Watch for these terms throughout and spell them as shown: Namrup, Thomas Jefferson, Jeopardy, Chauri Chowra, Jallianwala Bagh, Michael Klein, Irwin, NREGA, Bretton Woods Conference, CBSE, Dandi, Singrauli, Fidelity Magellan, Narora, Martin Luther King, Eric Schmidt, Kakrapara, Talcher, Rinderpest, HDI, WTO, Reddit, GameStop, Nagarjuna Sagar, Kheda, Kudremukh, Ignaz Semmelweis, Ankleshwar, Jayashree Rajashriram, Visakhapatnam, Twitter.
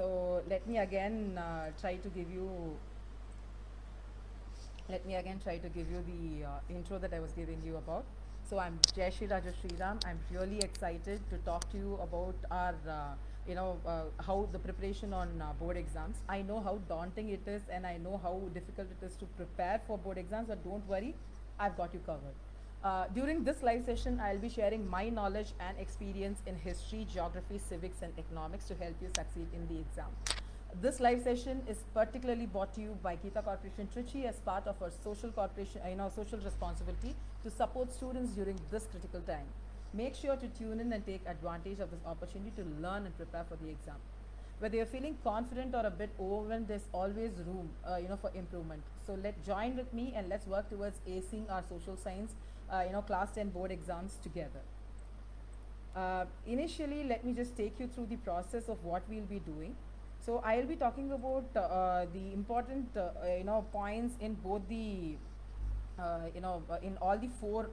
So let me again try to give you the intro that I was giving you about. So I'm Jayashree Rajashriram. I'm really excited to talk to you about our, how the preparation on board exams. I know how daunting it is, and I know how difficult it is to prepare for board exams, but don't worry, I've got you covered. During this live session, I'll be sharing my knowledge and experience in history, geography, civics, and economics to help you succeed in the exam. This live session is particularly brought to you by KITA Corporation Trichy as part of our social corporation, social responsibility to support students during this critical time. Make sure to tune in and take advantage of this opportunity to learn and prepare for the exam. Whether you're feeling confident or a bit overwhelmed, there's always room, for improvement. So let's join with me and let's work towards acing our social science class 10 board exams together. Initially, let me just take you through the process of what we'll be doing. So I'll be talking about the important, points in both the, in all the four,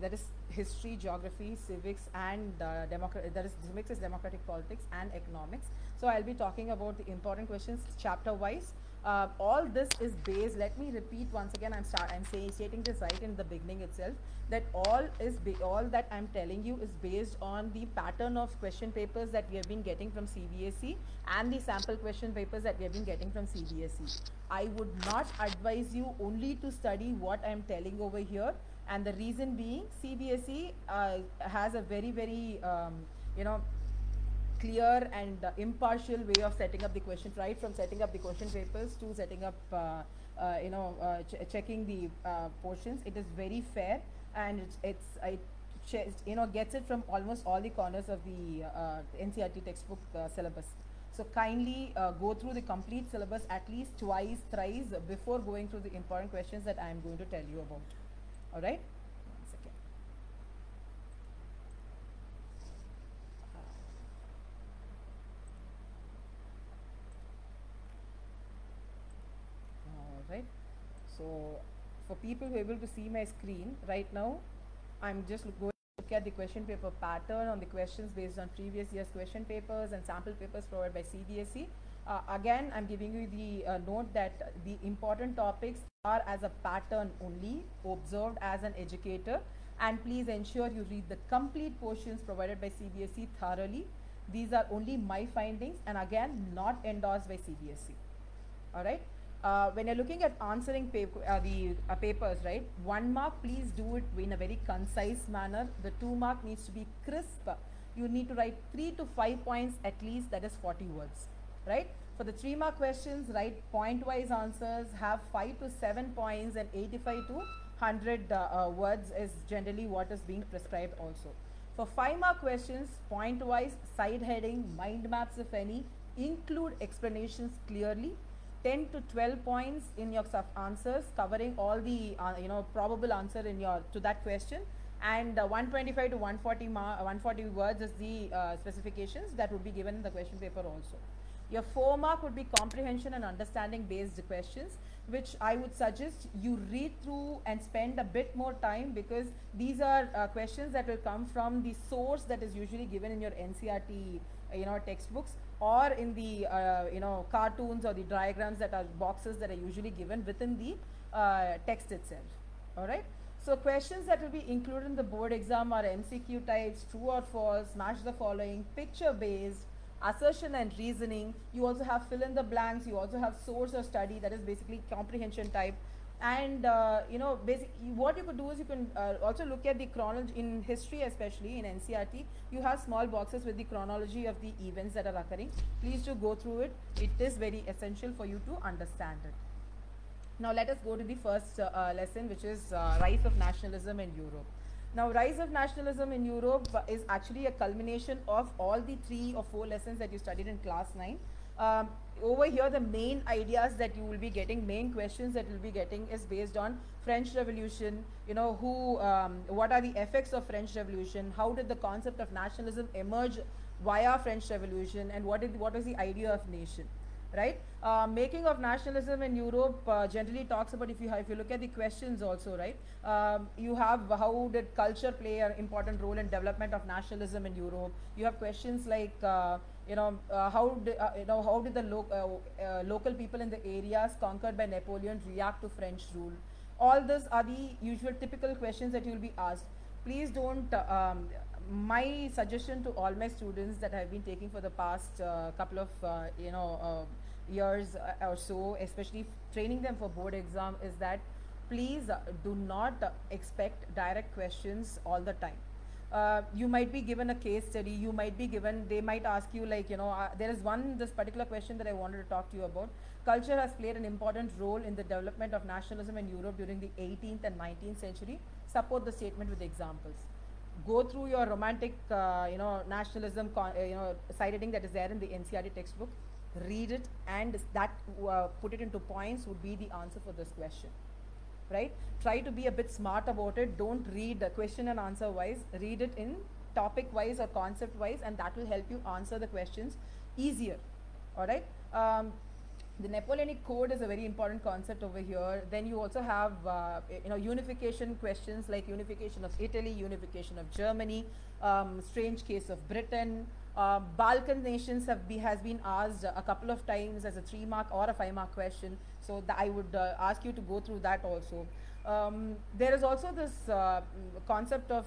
that is history, geography, civics, and that is democratic politics and economics. So I'll be talking about the important questions chapter-wise. All this is based, let me repeat once again, I'm stating this right in the beginning itself, that all that I'm telling you is based on the pattern of question papers that we have been getting from CBSE and the sample question papers that we have been getting from CBSE. I would not advise you only to study what I'm telling over here, and the reason being CBSE has a very, very, clear and impartial way of setting up the question, right from setting up the question papers to setting up, checking the portions. It is very fair, and it gets it from almost all the corners of the NCERT textbook syllabus. So kindly go through the complete syllabus at least twice, thrice before going through the important questions that I am going to tell you about. All right. So for people who are able to see my screen right now, I'm just going to look at the question paper pattern on the questions based on previous year's question papers and sample papers provided by CBSE. Again, I'm giving you the note that the important topics are as a pattern only, observed as an educator, and please ensure you read the complete portions provided by CBSE thoroughly. These are only my findings and again not endorsed by CBSE. All right. When you're looking at answering the papers, right, 1 mark, please do it in a very concise manner. The 2 mark needs to be crisp. You need to write 3 to 5 points at least, that is 40 words, right? For the 3 mark questions, write point-wise answers, have 5 to 7 points, and 85 to 100 words is generally what is being prescribed also. For 5 mark questions, point-wise, side heading, mind maps if any, include explanations clearly. 10 to 12 points in your answers, covering all the probable answer in your to that question, and 125 to 140 words is the specifications that would be given in the question paper also. Your 4 mark would be comprehension and understanding based questions, which I would suggest you read through and spend a bit more time, because these are questions that will come from the source that is usually given in your NCERT textbooks, or in the cartoons or the diagrams that are boxes that are usually given within the text itself. All right. So questions that will be included in the board exam are MCQ types, true or false, match the following, picture based, assertion and reasoning. You also have fill in the blanks. You also have source or study, that is basically comprehension type. And what you could do is you can also look at the chronology in history, especially in NCERT. You have small boxes with the chronology of the events that are occurring. Please do go through it. It is very essential for you to understand it. Now let us go to the first lesson, which is Rise of Nationalism in Europe. Now, Rise of Nationalism in Europe is actually a culmination of all the 3 or 4 lessons that you studied in class 9. Over here, the main ideas that you will be getting, main questions that you'll be getting, is based on French Revolution. What are the effects of French Revolution? How did the concept of nationalism emerge via French Revolution? And what was the idea of nation? right? Making of nationalism in Europe generally talks about, if you look at the questions also, right, you have how did culture play an important role in development of nationalism in Europe. You have questions like how did the local people in the areas conquered by Napoleon react to French rule. All these are the usual typical questions that you will be asked. Please don't, my suggestion to all my students that I've been taking for the past couple of years or so, especially training them for board exam, is that please do not expect direct questions all the time. You might be given a case study, you might be given, they might ask you like, there is this particular question that I wanted to talk to you about. Culture has played an important role in the development of nationalism in Europe during the 18th and 19th century. Support the statement with examples. Go through your romantic, nationalism, side-heading that is there in the NCERT textbook. Read it, and that put it into points would be the answer for this question. Right? Try to be a bit smart about it. Don't read the question and answer wise. Read it in topic wise or concept wise, and that will help you answer the questions easier. All right. The Napoleonic Code is a very important concept over here. Then you also have unification questions like unification of Italy, unification of Germany, strange case of Britain. Balkan nations has been asked a couple of times as a 3-mark or a 5-mark question. So I would ask you to go through that also. There is also this concept of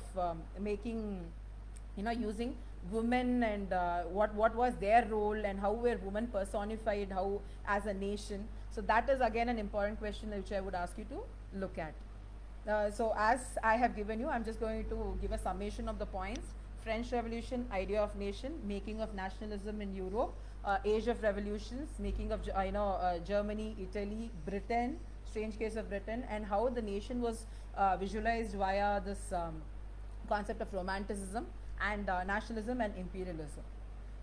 using women and what was their role and how were women personified, how as a nation. So that is again an important question which I would ask you to look at. So as I have given you, I'm just going to give a summation of the points. French Revolution, idea of nation, making of nationalism in Europe, age of revolutions, making of Germany, Italy, Britain, strange case of Britain, and how the nation was visualized via this concept of romanticism and nationalism and imperialism.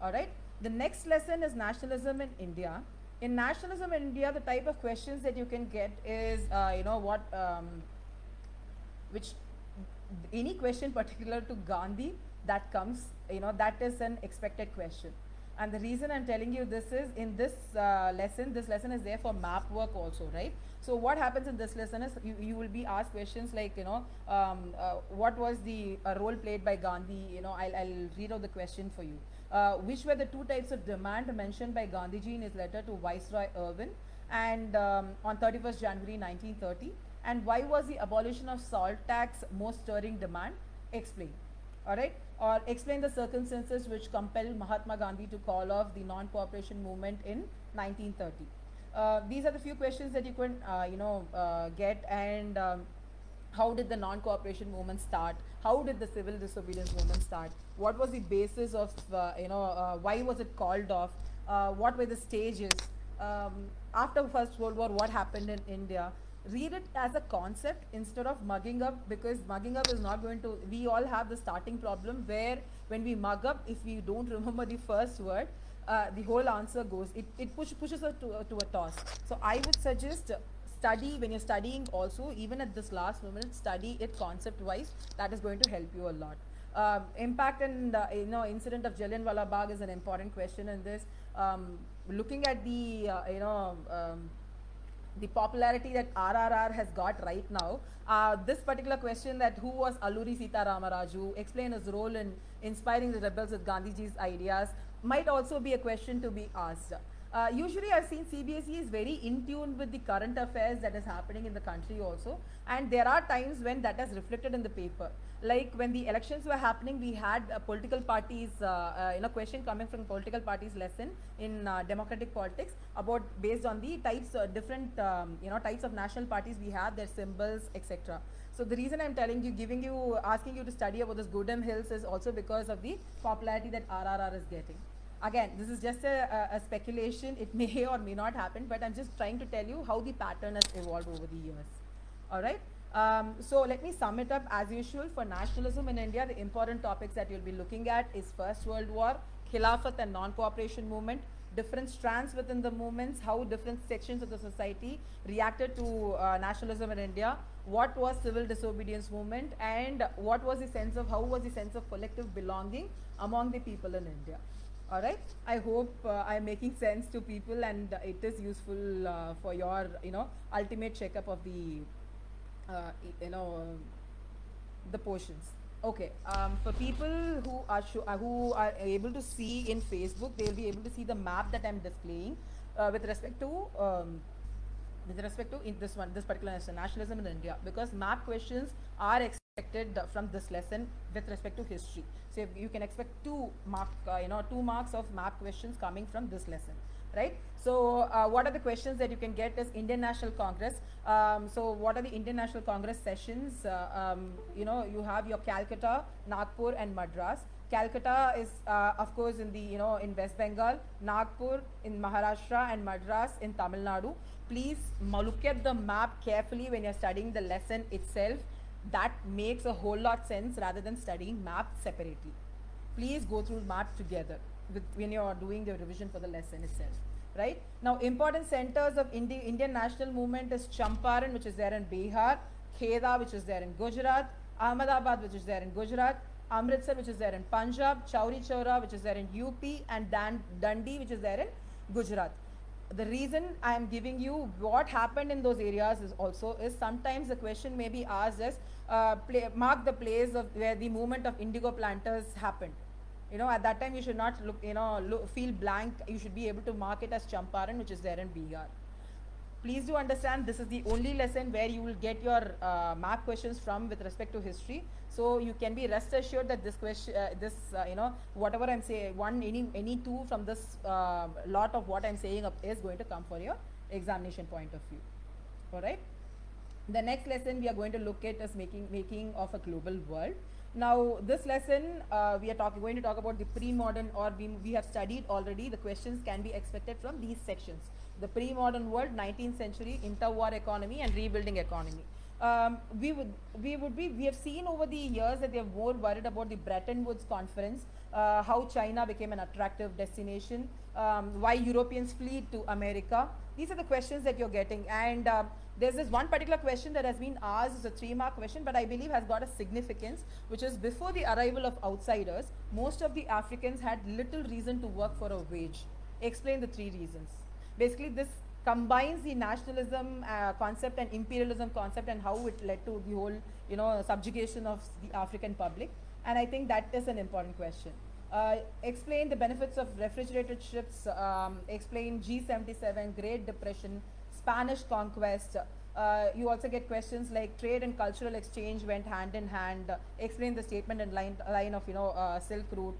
All right. The next lesson is nationalism in India. In nationalism in India, the type of questions that you can get is any question particular to Gandhi that comes, that is an expected question. And the reason I'm telling you this is in this lesson is there for map work also, right? So what happens in this lesson is you will be asked questions like, what was the role played by Gandhi? I'll read out the question for you. Which were the two types of demand mentioned by Gandhiji in his letter to Viceroy Irwin and on 31st January 1930? And why was the abolition of salt tax most stirring demand? Explain. All right, or explain the circumstances which compelled Mahatma Gandhi to call off the non-cooperation movement in 1930. These are the few questions that you can, get. And how did the non-cooperation movement start? How did the civil disobedience movement start? What was the basis of, why was it called off? What were the stages? After First World War, what happened in India? Read it as a concept instead of mugging up, because mugging up is not going to, we all have the starting problem where when we mug up, if we don't remember the first word, the whole answer goes, it pushes us to a toss. So I would suggest study, when you're studying also, even at this last moment, study it concept wise. That is going to help you a lot. Impact and incident of Jallianwala Bagh is an important question in this. Looking at the popularity that RRR has got right now, this particular question that who was Aluri Sita Ramaraju, explain his role in inspiring the rebels with Gandhiji's ideas, might also be a question to be asked. Usually I've seen CBSE is very in tune with the current affairs that is happening in the country also, and there are times when that is reflected in the paper. Like when the elections were happening, we had political parties, question coming from political parties lesson in democratic politics about based on the types, different types of national parties we have, their symbols, etc. So the reason I'm asking you to study about this Golden Hills is also because of the popularity that RRR is getting. Again, this is just a speculation, it may or may not happen, but I'm just trying to tell you how the pattern has evolved over the years. All right, so let me sum it up as usual. For nationalism in India, the important topics that you'll be looking at is First World War, Khilafat and non-cooperation movement, different strands within the movements, how different sections of the society reacted to nationalism in India, what was civil disobedience movement, and what was the sense of collective belonging among the people in India. All right. I hope I'm making sense to people, and it is useful for your, ultimate checkup of the, the portions. Okay. For people who are able to see in Facebook, they'll be able to see the map that I'm displaying with respect to in this one, this particular lesson, nationalism in India, because map questions are expected from this lesson with respect to history. So you can expect 2 marks of map questions coming from this lesson, right? So what are the questions that you can get is Indian National Congress. So what are the Indian National Congress sessions? You have your Calcutta, Nagpur and Madras. Calcutta is of course in the in West Bengal, Nagpur in Maharashtra, and Madras in Tamil Nadu. Please look at the map carefully when you're studying the lesson itself. That makes a whole lot sense rather than studying map separately. Please go through map together when you're doing the revision for the lesson itself. Right? Now, important centers of Indian national movement is Champaran, which is there in Bihar, Kheda, which is there in Gujarat, Ahmedabad, which is there in Gujarat, Amritsar, which is there in Punjab, Chauri Chowra, which is there in UP, and Dandi, which is there in Gujarat. The reason I am giving you what happened in those areas is sometimes the question may be asked as mark the place of where the movement of indigo planters happened. At that time you should not feel blank. You should be able to mark it as Champaran, which is there in Bihar. Please do understand this is the only lesson where you will get your map questions from with respect to history. So you can be rest assured that this question, whatever I'm saying, any two from this lot of what I'm saying is going to come for your examination point of view. All right. The next lesson we are going to look at is making of a global world. Now this lesson we are going to talk about the pre-modern, or we have studied already. The questions can be expected from these sections: the pre-modern world, 19th century, interwar economy, and rebuilding economy. We have seen over the years that they are more worried about the Bretton Woods Conference, how China became an attractive destination, why Europeans flee to America. These are the questions that you're getting, and there's this one particular question that has been asked. It's a 3-mark question, but I believe has got a significance, which is before the arrival of outsiders, most of the Africans had little reason to work for a wage. Explain the 3 reasons. Basically, this combines the nationalism concept and imperialism concept, and how it led to the whole subjugation of the African public, and I think that is an important question. Explain the benefits of refrigerated ships, explain G77, Great Depression, Spanish conquest. You also get questions like trade and cultural exchange went hand in hand, explain the statement and line of Silk Route,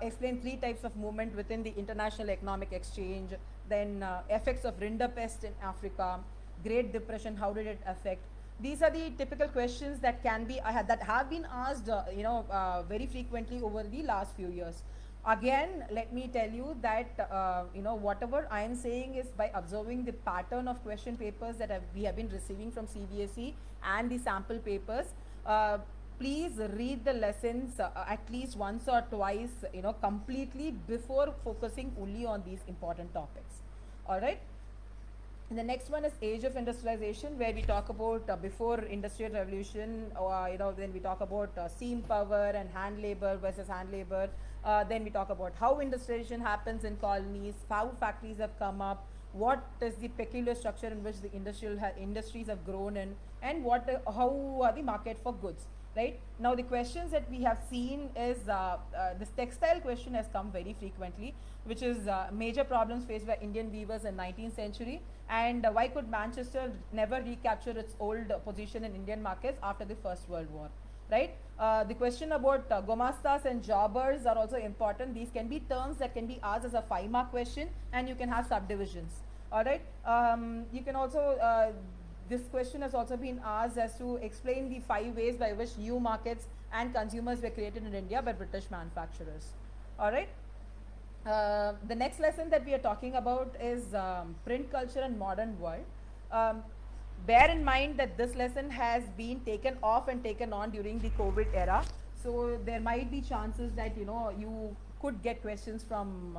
explain 3 types of movement within the international economic exchange, then effects of Rinderpest in Africa, Great Depression, how did it affect? These are the typical questions that have been asked very frequently over the last few years. Again, let me tell you that whatever I am saying is by observing the pattern of question papers that we have been receiving from CBSE and the sample papers. Please read the lessons at least once or twice, completely before focusing only on these important topics. All right. And the next one is Age of Industrialization, where we talk about before Industrial Revolution, then we talk about steam power and hand labor versus hand labor. Then we talk about how industrialization happens in colonies, how factories have come up, what is the peculiar structure in which the industries have grown in, and how are the market for goods. Right? Now the questions that we have seen is this textile question has come very frequently, which is major problems faced by Indian weavers in 19th century, and why could Manchester never recapture its old position in Indian markets after the First World War. Right? The question about Gomastas and Jobbers are also important. These can be terms that can be asked as a 5-mark question, and you can have subdivisions. All right? You can also this question has also been asked as to explain the 5 ways by which new markets and consumers were created in India by British manufacturers. All right. The next lesson that we are talking about is print culture and modern world. Bear in mind that this lesson has been taken off and taken on during the COVID era. So there might be chances that you could get questions from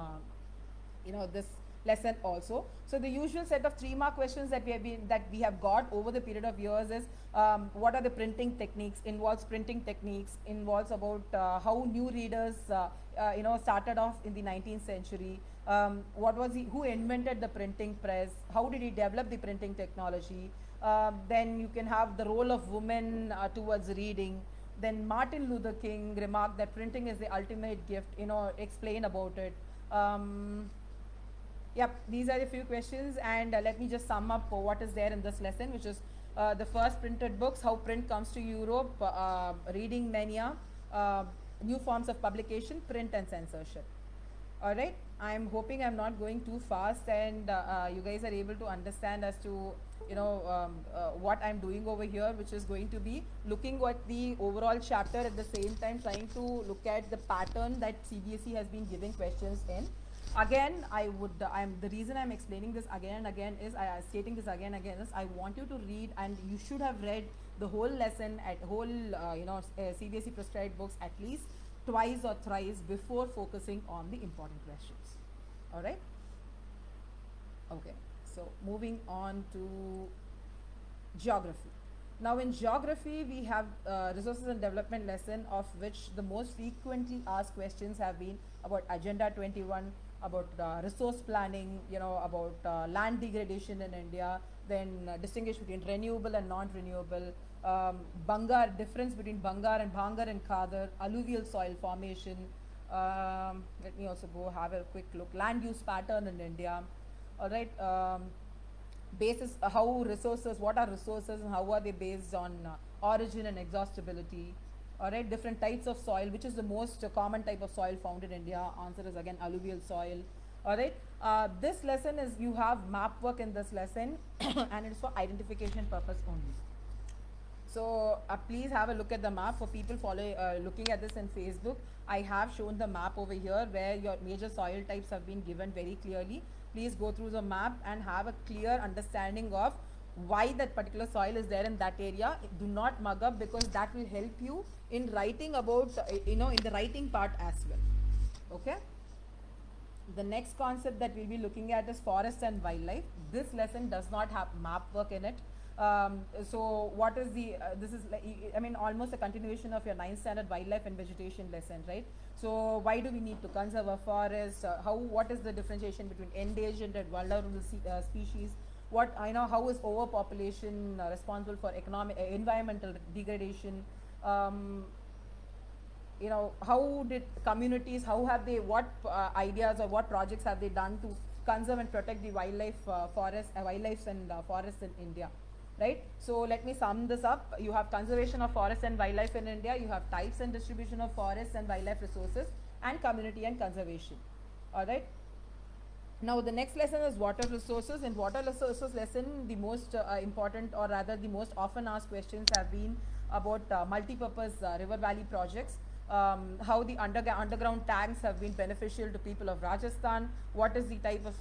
this lesson also. So the usual set of 3-mark questions that we have got over the period of years is what are the printing techniques, involves printing techniques, involves about how new readers started off in the 19th century. What was who invented the printing press? How did he develop the printing technology? Then you can have the role of women towards reading. Then Martin Luther King remarked that printing is the ultimate gift, explain about it. Yep, these are the few questions, and let me just sum up what is there in this lesson, which is the first printed books, how print comes to Europe, reading mania, new forms of publication, print and censorship. All right, I'm hoping I'm not going too fast, and you guys are able to understand as to what I'm doing over here, which is going to be looking at the overall chapter, at the same time trying to look at the pattern that CBSE has been giving questions in. Again, the reason I'm explaining this again and again is, I want you to read, and you should have read the whole lesson at CBSE prescribed books at least twice or thrice before focusing on the important questions. All right? Okay. So moving on to geography. Now in geography, we have resources and development lesson, of which the most frequently asked questions have been about Agenda 21, about resource planning, about land degradation in India, then distinguish between renewable and non-renewable, Bangar, difference between Bangar and Khadar, alluvial soil formation. Let me also go have a quick look. Land use pattern in India. All right, basis, what are resources and how are they based on origin and exhaustibility. All right, different types of soil, which is the most common type of soil found in India. Answer is again alluvial soil. All right, this lesson is, you have map work in this lesson and it's for identification purpose only. So please have a look at the map. For people looking at this in Facebook, I have shown the map over here where your major soil types have been given very clearly. Please go through the map and have a clear understanding of why that particular soil is there in that area. Do not mug up, because that will help you in writing about, in the writing part as well. Okay. The next concept that we'll be looking at is forest and wildlife. This lesson does not have map work in it. So what is the, this is, almost a continuation of your 9th standard wildlife and vegetation lesson, right? So why do we need to conserve our forests? What is the differentiation between endangered and vulnerable species? How is overpopulation responsible for environmental degradation? What ideas or what projects have they done to conserve and protect the wildlife and forests in India? Right, so let me sum this up. You have conservation of forests and wildlife in India, you have types and distribution of forests and wildlife resources, and community and conservation. All right, now the next lesson is water resources. In water resources lesson, the most important, or rather the most often asked questions have been about multi-purpose river valley projects, how the underground tanks have been beneficial to people of Rajasthan, what is the type of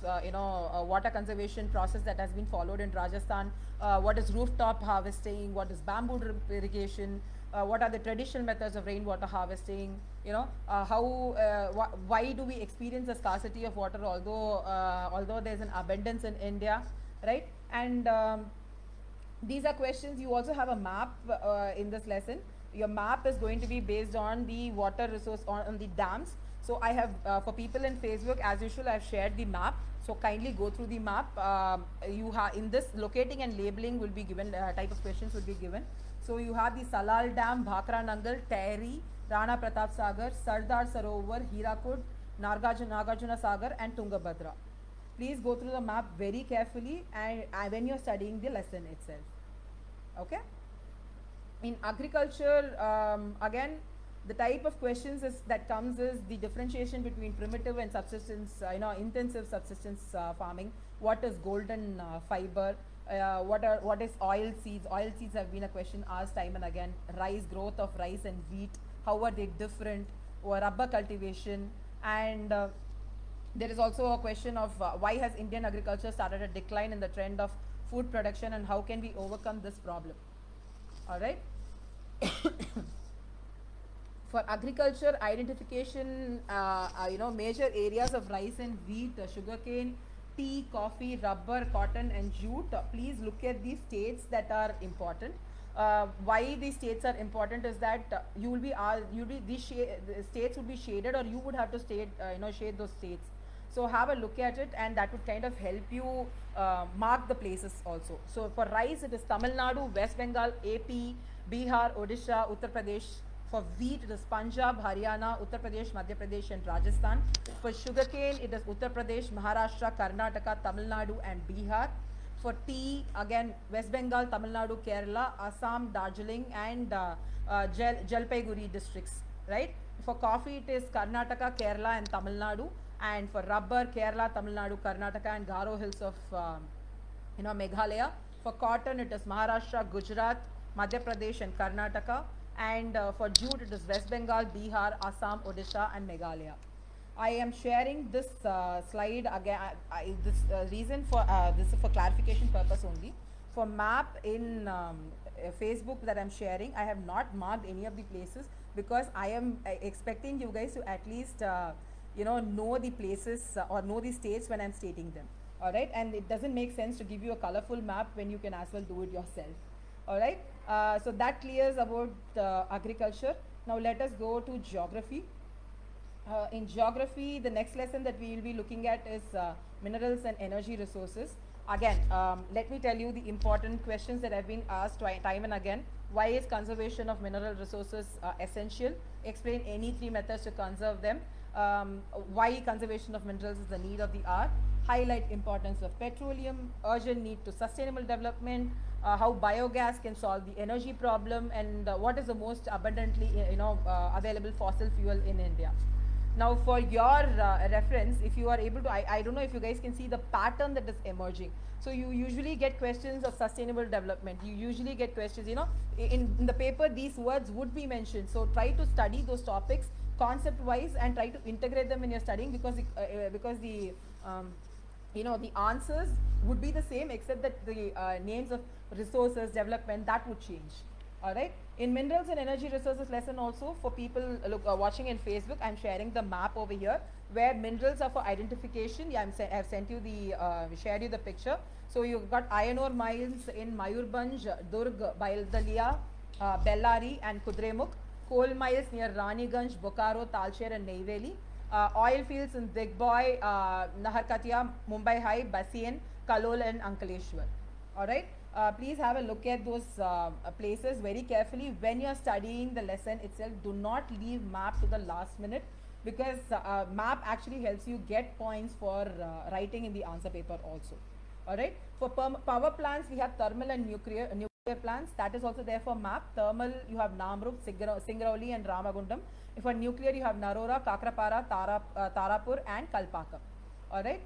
water conservation process that has been followed in Rajasthan, what is rooftop harvesting, what is bamboo irrigation, what are the traditional methods of rainwater harvesting, why do we experience a scarcity of water although there's an abundance in India, right? And these are questions. You also have a map in this lesson. Your map is going to be based on the water resource, on the dams. So I have, for people in Facebook, as usual, I've shared the map. So kindly go through the map. In this, locating and labeling will be given, type of questions will be given. So you have the Salal Dam, Bhakra Nangal, Tehri, Rana Pratap Sagar, Sardar Sarovar, Hirakud, Nagarjuna Sagar, and Tungabhadra. Please go through the map very carefully and when you're studying the lesson itself. Okay? In agriculture, again, the type of questions that comes is the differentiation between primitive and subsistence, intensive subsistence farming. What is golden fiber? What is oil seeds? Oil seeds have been a question asked time and again. Rice, growth of rice and wheat. How are they different? Or rubber cultivation. And there is also a question of why has Indian agriculture started a decline in the trend of food production, and how can we overcome this problem? All right. For agriculture identification, major areas of rice and wheat, sugarcane, tea, coffee, rubber, cotton and jute. Please look at the states that are important. Why these states are important is that you will be the states would be shaded, or you would have to shade those states. So have a look at it, and that would kind of help you mark the places also. So for rice, it is Tamil Nadu, West Bengal, AP, Bihar, Odisha, Uttar Pradesh. For wheat, it is Punjab, Haryana, Uttar Pradesh, Madhya Pradesh and Rajasthan. For sugarcane, it is Uttar Pradesh, Maharashtra, Karnataka, Tamil Nadu and Bihar. For tea, again, West Bengal, Tamil Nadu, Kerala, Assam, Darjeeling and Jalpaiguri districts, right? For coffee, it is Karnataka, Kerala and Tamil Nadu. And for rubber, Kerala, Tamil Nadu, Karnataka and Garo Hills of, Meghalaya. For cotton, it is Maharashtra, Gujarat, Madhya Pradesh and Karnataka. And for jute, it is West Bengal, Bihar, Assam, Odisha and Meghalaya. I am sharing this slide again, this is for clarification purpose only. For map in Facebook that I am sharing, I have not marked any of the places because I am expecting you guys to at least know the places or know the states when I am stating them. Alright, and it doesn't make sense to give you a colorful map when you can as well do it yourself. Alright. So that clears about agriculture. Now let us go to geography. In geography, the next lesson that we will be looking at is minerals and energy resources. Again, let me tell you the important questions that have been asked time and again. Why is conservation of mineral resources essential? Explain any three methods to conserve them. Why conservation of minerals is the need of the hour. Highlight importance of petroleum, urgent need to sustainable development, how biogas can solve the energy problem, and what is the most abundantly available fossil fuel in India. Now for your reference, if you are able to, I don't know if you guys can see the pattern that is emerging. So you usually get questions of sustainable development, you usually get questions, in the paper these words would be mentioned. So try to study those topics concept wise and try to integrate them in your studying, because the the answers would be the same, except that the names of resources, development, that would change. All right. In minerals and energy resources lesson also, for people watching in Facebook, I'm sharing the map over here where minerals are for identification. Yeah, I've sent you the shared you the picture. So you've got iron ore mines in Mayurbanj, Durg, Baialdalia, Bellary, and Kudremukh. Coal mines near Raniganj, Bokaro, Talcher, and Neyveli. Oil fields in Digboy, Naharkatia, Mumbai High, Bassein, Kalol and Ankleshwar. Alright, please have a look at those places very carefully when you are studying the lesson itself. Do not leave map to the last minute, because map actually helps you get points for writing in the answer paper also. Alright, for power plants, we have thermal and nuclear plants, that is also there for map. Thermal, you have Namrup, Singrauli and Ramagundam. For nuclear, you have Narora, Kakrapara, Tarapur and Kalpaka. Alright.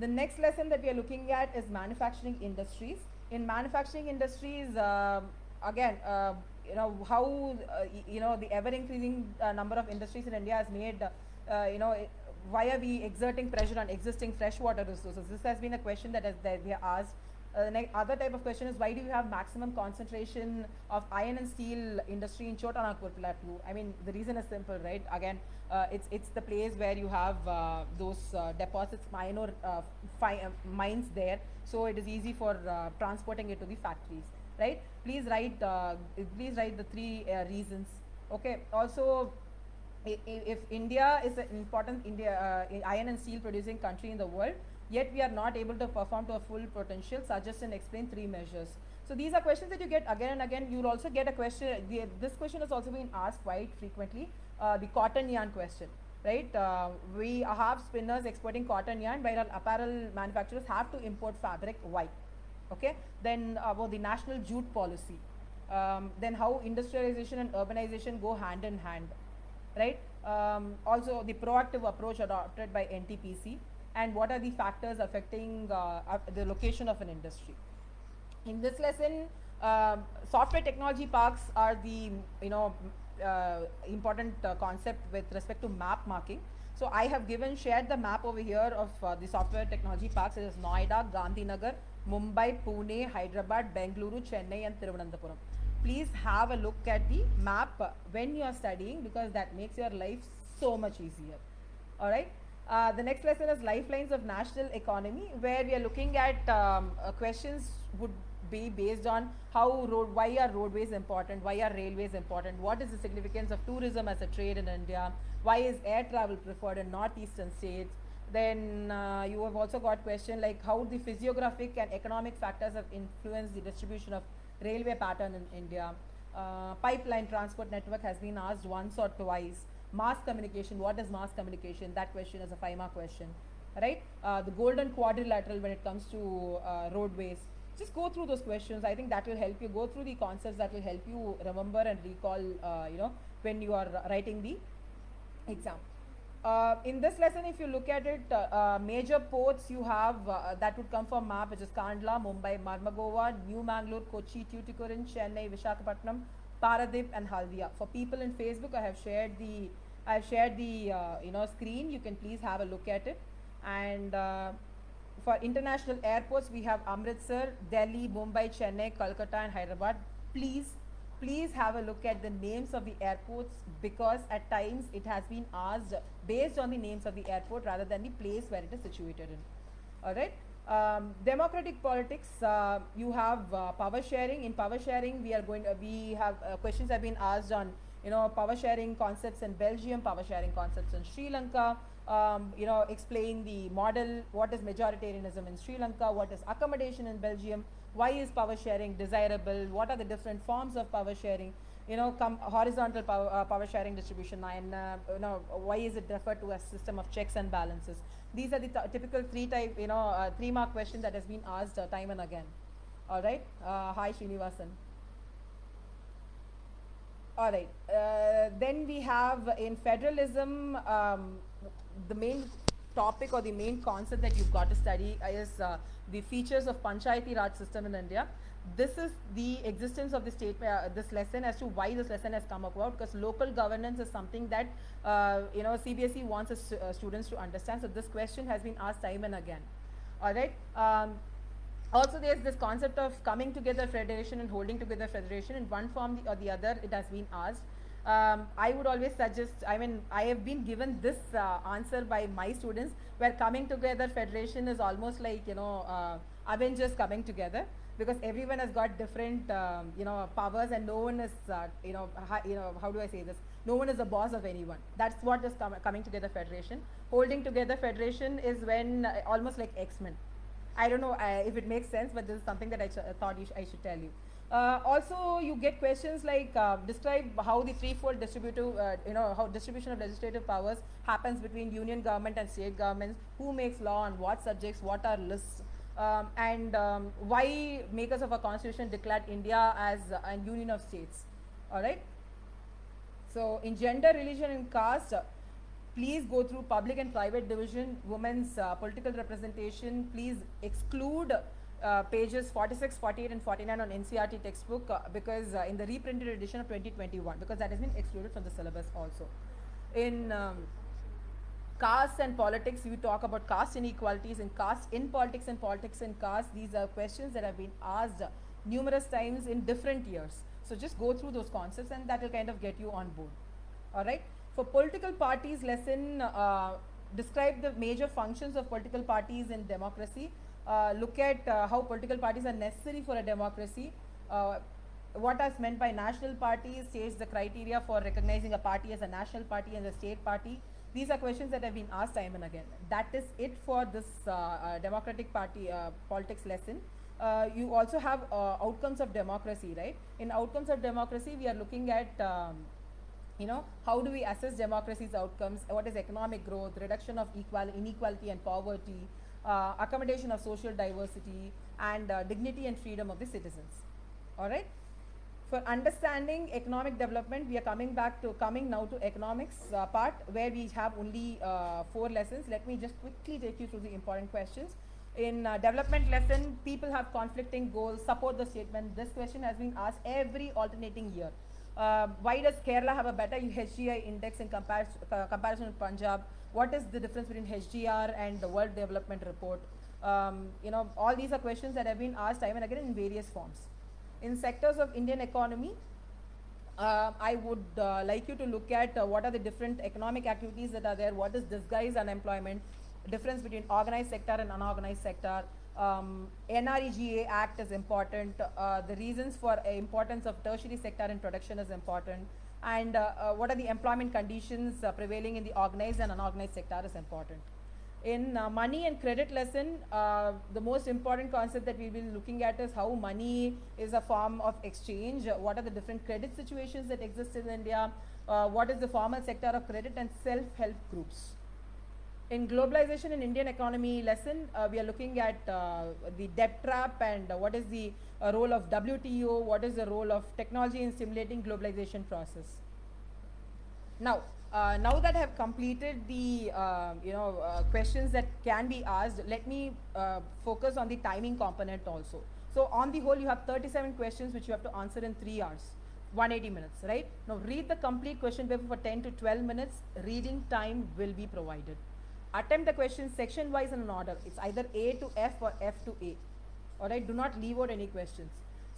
The next lesson that we are looking at is manufacturing industries. In manufacturing industries, again, how, the ever increasing number of industries in India has made, why are we exerting pressure on existing freshwater resources? This has been a question that we are asked. The other type of question is, why do you have maximum concentration of iron and steel industry in Chota Nagpur Plateau? I mean, the reason is simple, right? Again, it's the place where you have those deposits, minor mines there, so it is easy for transporting it to the factories, right? Please write the three reasons. Okay. Also, if India is an important iron and steel producing country in the world, yet we are not able to perform to a full potential, suggest and explain three measures. So these are questions that you get again and again. You will also get a question, this question has also been asked quite frequently, the cotton yarn question, right? We have spinners exporting cotton yarn, while our apparel manufacturers have to import fabric, why? Okay, then about the national jute policy, then how industrialization and urbanization go hand in hand, right? Also the proactive approach adopted by NTPC. And what are the factors affecting the location of an industry. In this lesson, software technology parks are the important concept with respect to map marking. So I have shared the map over here of the software technology parks. It is Noida, Gandhinagar, Mumbai, Pune, Hyderabad, Bengaluru, Chennai and Thiruvananthapuram. Please have a look at the map when you are studying, because that makes your life so much easier. All right. The next lesson is Lifelines of National Economy, where we are looking at questions would be based on how why are roadways important, why are railways important, what is the significance of tourism as a trade in India, why is air travel preferred in northeastern states. Then you have also got question like how the physiographic and economic factors have influenced the distribution of railway pattern in India. Pipeline transport network has been asked once or twice. Mass communication, what is mass communication? That question is a 5-mark question, right? The Golden Quadrilateral when it comes to roadways. Just go through those questions. I think that will help you go through the concepts that will help you remember and recall, you know, when you are writing the exam. In this lesson, if you look at it, major ports you have that would come from map, which is Kandla, Mumbai, Marmagova, New Mangalore, Kochi, Tuticorin, Chennai, Visakhapatnam, Paradip and Haldia. For people in Facebook, I have shared the screen. You can please have a look at it. And for international airports, we have Amritsar, Delhi, Mumbai, Chennai, Kolkata and Hyderabad. Please have a look at the names of the airports, because at times it has been asked based on the names of the airport rather than the place where it is situated in. All right. Democratic politics, you have power sharing. In power sharing, we have questions have been asked on, power sharing concepts in Belgium, power sharing concepts in Sri Lanka. Explain the model, what is majoritarianism in Sri Lanka, what is accommodation in Belgium, why is power sharing desirable, what are the different forms of power sharing, horizontal power sharing distribution, and why is it referred to as system of checks and balances. These are the typical three-mark question that has been asked time and again. All right. Hi Srinivasan. All right. Then we have in federalism, the main topic or the main concept that you've got to study is the features of Panchayati Raj system in India. This is the existence of the state, this lesson, as to why this lesson has come about, because local governance is something that, CBSE wants its students to understand. So this question has been asked time and again. All right. Also, there's this concept of coming together federation and holding together federation in one form or the other. It has been asked. I would always suggest, I have been given this answer by my students, where coming together federation is almost like, Avengers coming together, because everyone has got different, powers, and no one is, how do I say this? No one is the boss of anyone. That's what is coming together federation. Holding together federation is when almost like X-Men. I don't know if it makes sense, but this is something that I thought I should tell you. Also, you get questions like describe how the threefold distribution of legislative powers happens between union government and state governments, who makes law on what subjects, what are lists, and why makers of a constitution declared India as a union of states. All right. So, in gender, religion, and caste, please go through public and private division, women's political representation. Please exclude pages 46, 48 and 49 on NCERT textbook, because in the reprinted edition of 2021, because that has been excluded from the syllabus also. In caste and politics, we talk about caste inequalities in caste in politics and politics in caste. These are questions that have been asked numerous times in different years. So just go through those concepts and that will kind of get you on board. All right. For political parties lesson, describe the major functions of political parties in democracy. Look at how political parties are necessary for a democracy. What is meant by national parties, states the criteria for recognizing a party as a national party and a state party. These are questions that have been asked time and again. That is it for this democratic party politics lesson. You also have outcomes of democracy, right? In outcomes of democracy, we are looking at how do we assess democracy's outcomes? What is economic growth, reduction of inequality and poverty, accommodation of social diversity, and dignity and freedom of the citizens. All right. For understanding economic development, we are coming now to economics part, where we have only 4 lessons. Let me just quickly take you through the important questions. In development lesson, people have conflicting goals. Support the statement. This question has been asked every alternating year. Why does Kerala have a better HDI index in comparison with Punjab? What is the difference between HDR and the World Development Report? All these are questions that have been asked time and again in various forms. In sectors of Indian economy, I would like you to look at what are the different economic activities that are there, what is disguised unemployment, difference between organized sector and unorganized sector. NREGA Act is important, the reasons for importance of tertiary sector in production is important, and what are the employment conditions prevailing in the organized and unorganized sector is important. In money and credit lesson, the most important concept that we will be looking at is how money is a form of exchange, what are the different credit situations that exist in India, what is the formal sector of credit and self-help groups. In globalization and Indian economy lesson, we are looking at the debt trap and what is the role of WTO, what is the role of technology in stimulating globalization process. Now, that I have completed the questions that can be asked, let me focus on the timing component also. So on the whole, you have 37 questions which you have to answer in 3 hours, 180 minutes, right? Now read the complete question paper for 10 to 12 minutes. Reading time will be provided. Attempt the questions section wise in an order. It's either A to F or F to A. All right, do not leave out any questions.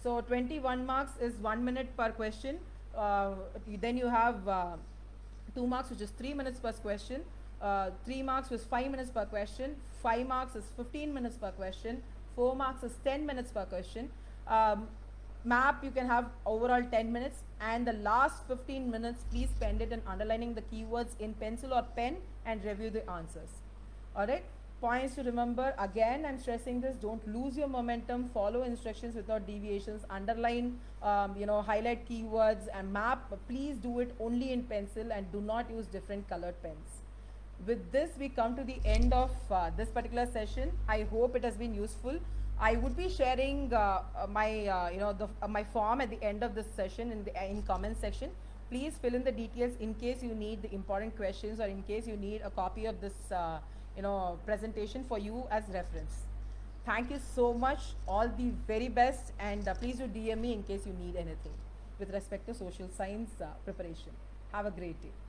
So 21 marks is 1 minute per question. Then you have 2 marks, which is 3 minutes per question, 3 marks was 5 minutes per question, 5 marks is 15 minutes per question, 4 marks is 10 minutes per question, map you can have overall 10 minutes, and the last 15 minutes please spend it in underlining the keywords in pencil or pen and review the answers. Alright, points to remember, again I'm stressing this, don't lose your momentum, follow instructions without deviations, underline, highlight keywords and map, but please do it only in pencil and do not use different colored pens. With this we come to the end of this particular session. I hope it has been useful. I would be sharing my my form at the end of this session in the comment section. Please fill in the details in case you need the important questions or in case you need a copy of this presentation for you as reference. Thank you so much, all the very best, and please do DM me in case you need anything with respect to social science preparation. Have a great day.